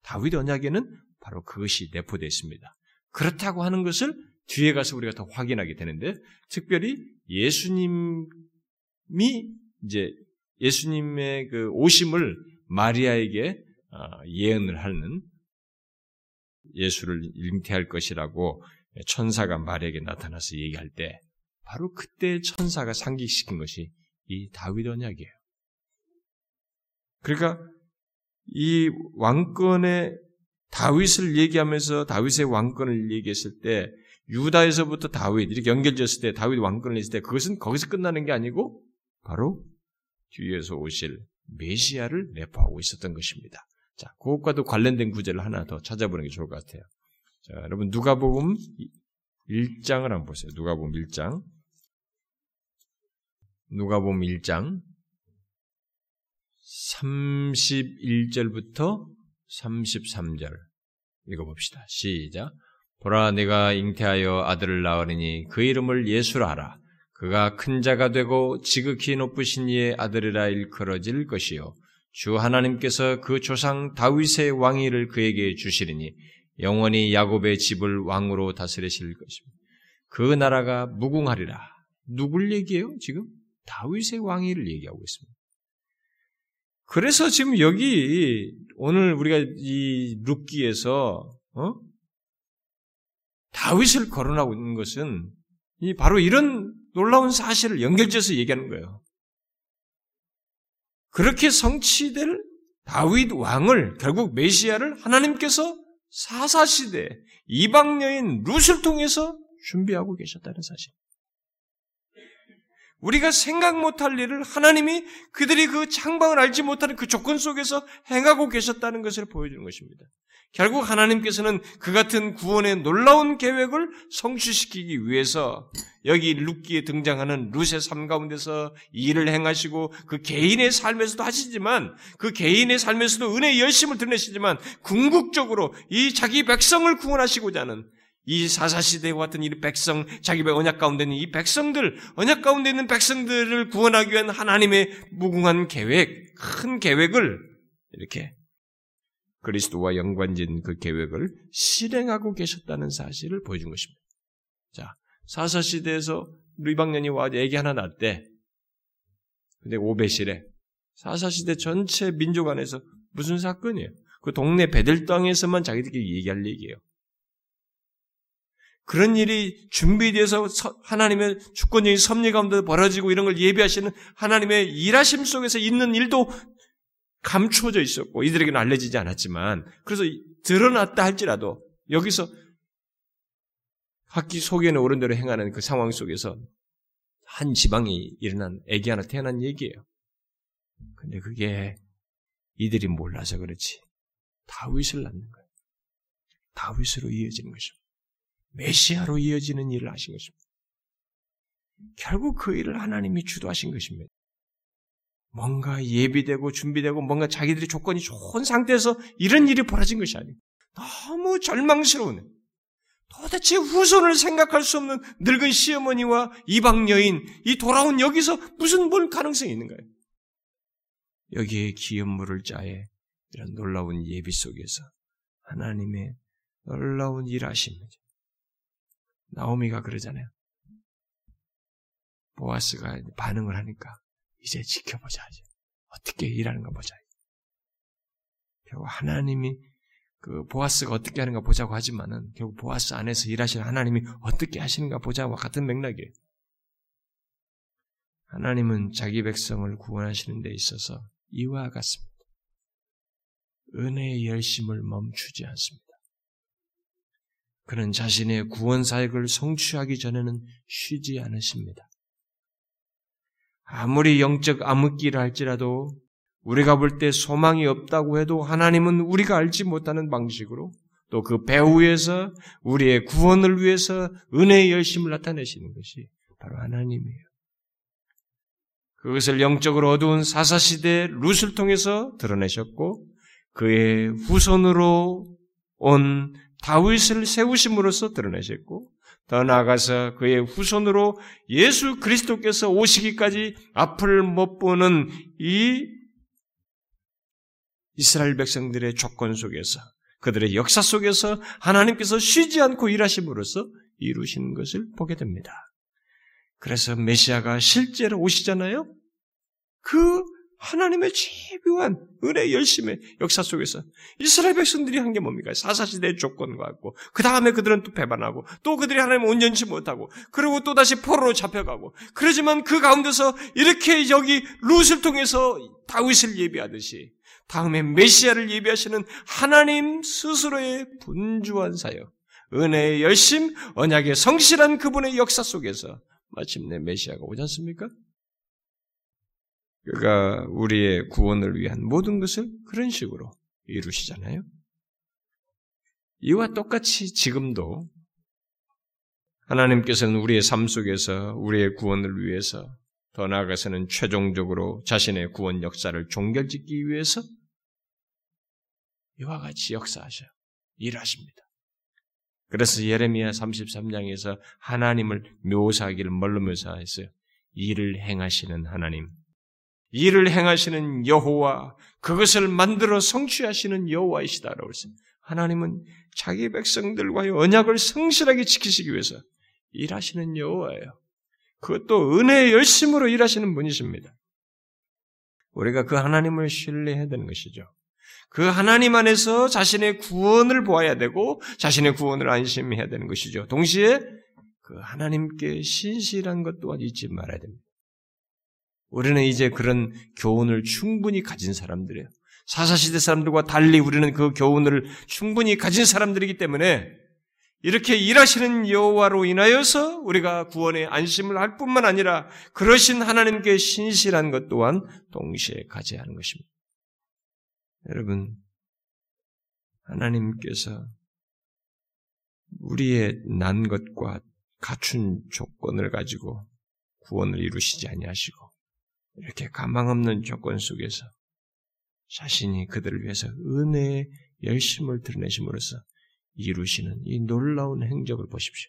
다윗 언약에는 바로 그것이 내포되어 있습니다. 그렇다고 하는 것을 뒤에 가서 우리가 더 확인하게 되는데 특별히 예수님이 이제 예수님의 그 오심을 마리아에게 예언을 하는 예수를 잉태할 것이라고 천사가 마리아에게 나타나서 얘기할 때 바로 그때 천사가 상기시킨 것이 이 다윗 언약이에요. 그러니까 이 왕권의 다윗을 얘기하면서 다윗의 왕권을 얘기했을 때 유다에서부터 다윗 이렇게 연결지었을 때 다윗 왕권을 했을 때 그것은 거기서 끝나는 게 아니고 바로 뒤에서 오실 메시아를 내포하고 있었던 것입니다. 자, 그것과도 관련된 구절을 하나 더 찾아보는 게 좋을 것 같아요. 자, 여러분 누가복음 1장을 한번 보세요. 누가복음 1장 31절부터 33절 읽어봅시다. 시작. 보라 내가 잉태하여 아들을 낳으리니 그 이름을 예수라 하라. 그가 큰 자가 되고 지극히 높으신 이의 아들이라 일컬어질 것이요 주 하나님께서 그 조상 다윗의 왕위를 그에게 주시리니 영원히 야곱의 집을 왕으로 다스리실 것입니다. 그 나라가 무궁하리라. 누굴 얘기해요? 지금 다윗의 왕위를 얘기하고 있습니다. 그래서 지금 여기 오늘 우리가 이 룻기에서 다윗을 거론하고 있는 것은 이 바로 이런 놀라운 사실을 연결지어서 얘기하는 거예요. 그렇게 성취될 다윗 왕을 결국 메시아를 하나님께서 사사시대 이방 여인 룻을 통해서 준비하고 계셨다는 사실. 우리가 생각 못할 일을 하나님이 그들이 그 창방을 알지 못하는 그 조건 속에서 행하고 계셨다는 것을 보여주는 것입니다. 결국 하나님께서는 그 같은 구원의 놀라운 계획을 성취시키기 위해서 여기 룻기에 등장하는 룻의 삶 가운데서 일을 행하시고 그 개인의 삶에서도 하시지만 그 개인의 삶에서도 은혜의 열심을 드러내시지만 궁극적으로 이 자기 백성을 구원하시고자 하는 이 사사시대와 같은 이 백성, 자기 언약 가운데 있는 이 백성들, 언약 가운데 있는 백성들을 구원하기 위한 하나님의 무궁한 계획, 큰 계획을 이렇게 그리스도와 연관된 그 계획을 실행하고 계셨다는 사실을 보여준 것입니다. 자, 사사시대에서 이방년이 와 애기 하나 낳았대. 근데 오베실에 사사시대 전체 민족 안에서 무슨 사건이에요? 그 동네 베들 땅에서만 자기들끼리 얘기할 얘기예요. 그런 일이 준비돼서 하나님의 주권적인 섭리 가운데 벌어지고 이런 걸 예비하시는 하나님의 일하심 속에서 있는 일도 감추어져 있었고 이들에게는 알려지지 않았지만 그래서 드러났다 할지라도 여기서 각기 소견에 오른 대로 행하는 그 상황 속에서 한 지방이 일어난 애기 하나 태어난 얘기예요. 근데 그게 이들이 몰라서 그렇지 다윗을 낳는 거예요. 다윗으로 이어지는 것입니다. 메시아로 이어지는 일을 하신 것입니다. 결국 그 일을 하나님이 주도하신 것입니다. 뭔가 예비되고 준비되고 뭔가 자기들의 조건이 좋은 상태에서 이런 일이 벌어진 것이 아니에요. 너무 절망스러운 도대체 후손을 생각할 수 없는 늙은 시어머니와 이방 여인 이 돌아온 여기서 무슨 볼 가능성이 있는가요? 여기에 기업물을 짜에 이런 놀라운 예비 속에서 하나님의 놀라운 일하십니다. 나오미가 그러잖아요. 보아스가 반응을 하니까 이제 지켜보자. 어떻게 일하는가 보자. 결국 하나님이 그 보아스가 어떻게 하는가 보자고 하지만은 결국 보아스 안에서 일하시는 하나님이 어떻게 하시는가 보자와 같은 맥락이에요. 하나님은 자기 백성을 구원하시는 데 있어서 이와 같습니다. 은혜의 열심을 멈추지 않습니다. 그는 자신의 구원 사역을 성취하기 전에는 쉬지 않으십니다. 아무리 영적 암흑기를 할지라도 우리가 볼 때 소망이 없다고 해도 하나님은 우리가 알지 못하는 방식으로 또 그 배후에서 우리의 구원을 위해서 은혜의 열심을 나타내시는 것이 바로 하나님이에요. 그것을 영적으로 어두운 사사시대의 룻을 통해서 드러내셨고 그의 후손으로 온 다윗을 세우심으로써 드러내셨고 더 나아가서 그의 후손으로 예수 그리스도께서 오시기까지 앞을 못 보는 이 이스라엘 백성들의 조건 속에서 그들의 역사 속에서 하나님께서 쉬지 않고 일하심으로써 이루시는 것을 보게 됩니다. 그래서 메시아가 실제로 오시잖아요. 그 하나님의 집요한 은혜의 열심의 역사 속에서 이스라엘 백성들이 한 게 뭡니까? 사사시대의 조건과 같고 그 다음에 그들은 또 배반하고 또 그들이 하나님을 온전치 못하고 그리고 또다시 포로로 잡혀가고 그러지만 그 가운데서 이렇게 여기 룻을 통해서 다윗을 예비하듯이 다음에 메시아를 예비하시는 하나님 스스로의 분주한 사역, 은혜의 열심, 언약에 성실한 그분의 역사 속에서 마침내 메시아가 오지 않습니까? 그가 우리의 구원을 위한 모든 것을 그런 식으로 이루시잖아요. 이와 똑같이 지금도 하나님께서는 우리의 삶 속에서 우리의 구원을 위해서 더 나아가서는 최종적으로 자신의 구원 역사를 종결짓기 위해서 이와 같이 역사하셔 일하십니다. 그래서 예레미야 33장에서 하나님을 묘사하기를 뭘로 묘사했어요? 일을 행하시는 하나님. 일을 행하시는 여호와, 그것을 만들어 성취하시는 여호와이시다라고 했어요. 하나님은 자기 백성들과의 언약을 성실하게 지키시기 위해서 일하시는 여호와예요. 그것도 은혜의 열심으로 일하시는 분이십니다. 우리가 그 하나님을 신뢰해야 되는 것이죠. 그 하나님 안에서 자신의 구원을 보아야 되고 자신의 구원을 안심해야 되는 것이죠. 동시에 그 하나님께 신실한 것 또한 잊지 말아야 됩니다. 우리는 이제 그런 교훈을 충분히 가진 사람들이에요. 사사시대 사람들과 달리 우리는 그 교훈을 충분히 가진 사람들이기 때문에 이렇게 일하시는 여호와로 인하여서 우리가 구원의 안심을 할 뿐만 아니라 그러신 하나님께 신실한 것 또한 동시에 가져야 하는 것입니다. 여러분, 하나님께서 우리의 난 것과 갖춘 조건을 가지고 구원을 이루시지 아니하시고 이렇게 가망없는 조건 속에서 자신이 그들을 위해서 은혜의 열심을 드러내심으로써 이루시는 이 놀라운 행적을 보십시오.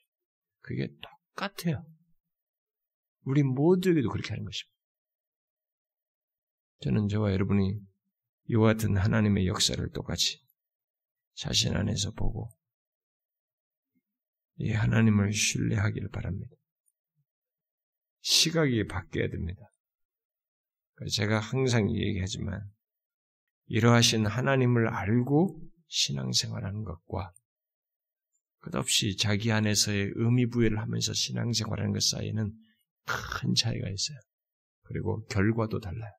그게 똑같아요. 우리 모두에게도 그렇게 하는 것입니다. 저는 저와 여러분이 이와 같은 하나님의 역사를 똑같이 자신 안에서 보고 이 하나님을 신뢰하기를 바랍니다. 시각이 바뀌어야 됩니다. 제가 항상 얘기하지만 이러하신 하나님을 알고 신앙생활하는 것과 끝없이 자기 안에서의 의미 부여를 하면서 신앙생활하는 것 사이에는 큰 차이가 있어요. 그리고 결과도 달라요.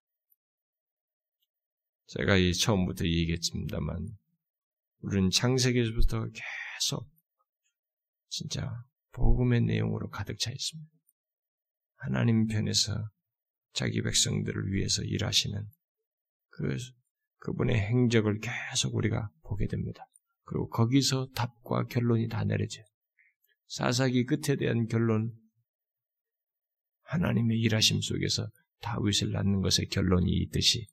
제가 처음부터 얘기했습니다만 우리는 창세기에서부터 계속 진짜 복음의 내용으로 가득 차 있습니다. 하나님 편에서 자기 백성들을 위해서 일하시는 그분의 행적을 계속 우리가 보게 됩니다. 그리고 거기서 답과 결론이 다 내려져요. 사사기 끝에 대한 결론, 하나님의 일하심 속에서 다윗을 낳는 것의 결론이 있듯이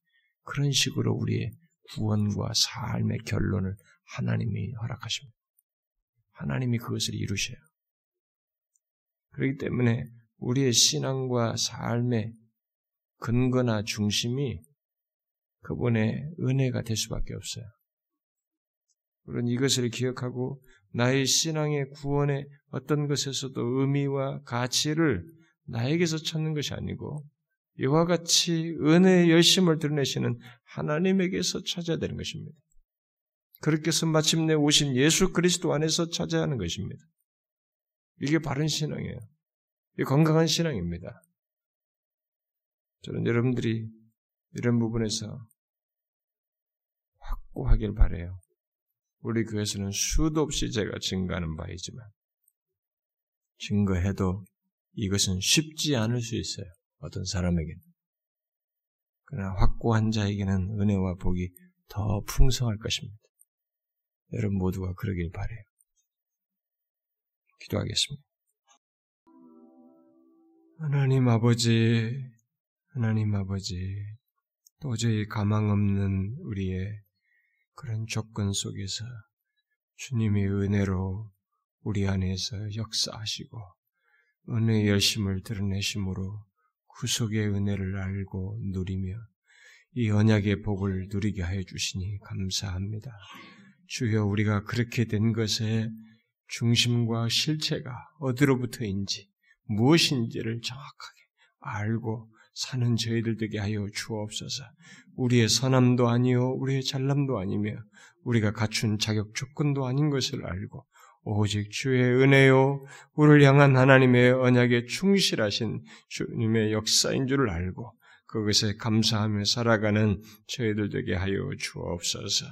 그런 식으로 우리의 구원과 삶의 결론을 하나님이 허락하십니다. 하나님이 그것을 이루셔요. 그렇기 때문에 우리의 신앙과 삶의 근거나 중심이 그분의 은혜가 될 수밖에 없어요. 물론 이것을 기억하고 나의 신앙의 구원의 어떤 것에서도 의미와 가치를 나에게서 찾는 것이 아니고 이와 같이 은혜의 열심을 드러내시는 하나님에게서 찾아야 되는 것입니다. 그렇게 해서 마침내 오신 예수 그리스도 안에서 찾아야 하는 것입니다. 이게 바른 신앙이에요. 이게 건강한 신앙입니다. 저는 여러분들이 이런 부분에서 확고하길 바라요. 우리 교회에서는 수도 없이 제가 증거하는 바이지만 증거해도 이것은 쉽지 않을 수 있어요. 어떤 사람에게는. 그러나 확고한 자에게는 은혜와 복이 더 풍성할 것입니다. 여러분 모두가 그러길 바라요. 기도하겠습니다. 하나님 아버지, 도저히 가망 없는 우리의 그런 조건 속에서 주님의 은혜로 우리 안에서 역사하시고 은혜의 열심을 드러내심으로 구속의 은혜를 알고 누리며 이 언약의 복을 누리게 하여 주시니 감사합니다. 주여, 우리가 그렇게 된 것의 중심과 실체가 어디로부터인지 무엇인지를 정확하게 알고 사는 저희들 되게 하여 주옵소서. 우리의 선함도 아니요 우리의 잘남도 아니며 우리가 갖춘 자격 조건도 아닌 것을 알고 오직 주의 은혜요 우리를 향한 하나님의 언약에 충실하신 주님의 역사인 줄을 알고 그것에 감사하며 살아가는 저희들 되게 하여 주옵소서.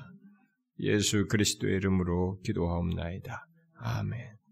예수 그리스도의 이름으로 기도하옵나이다. 아멘.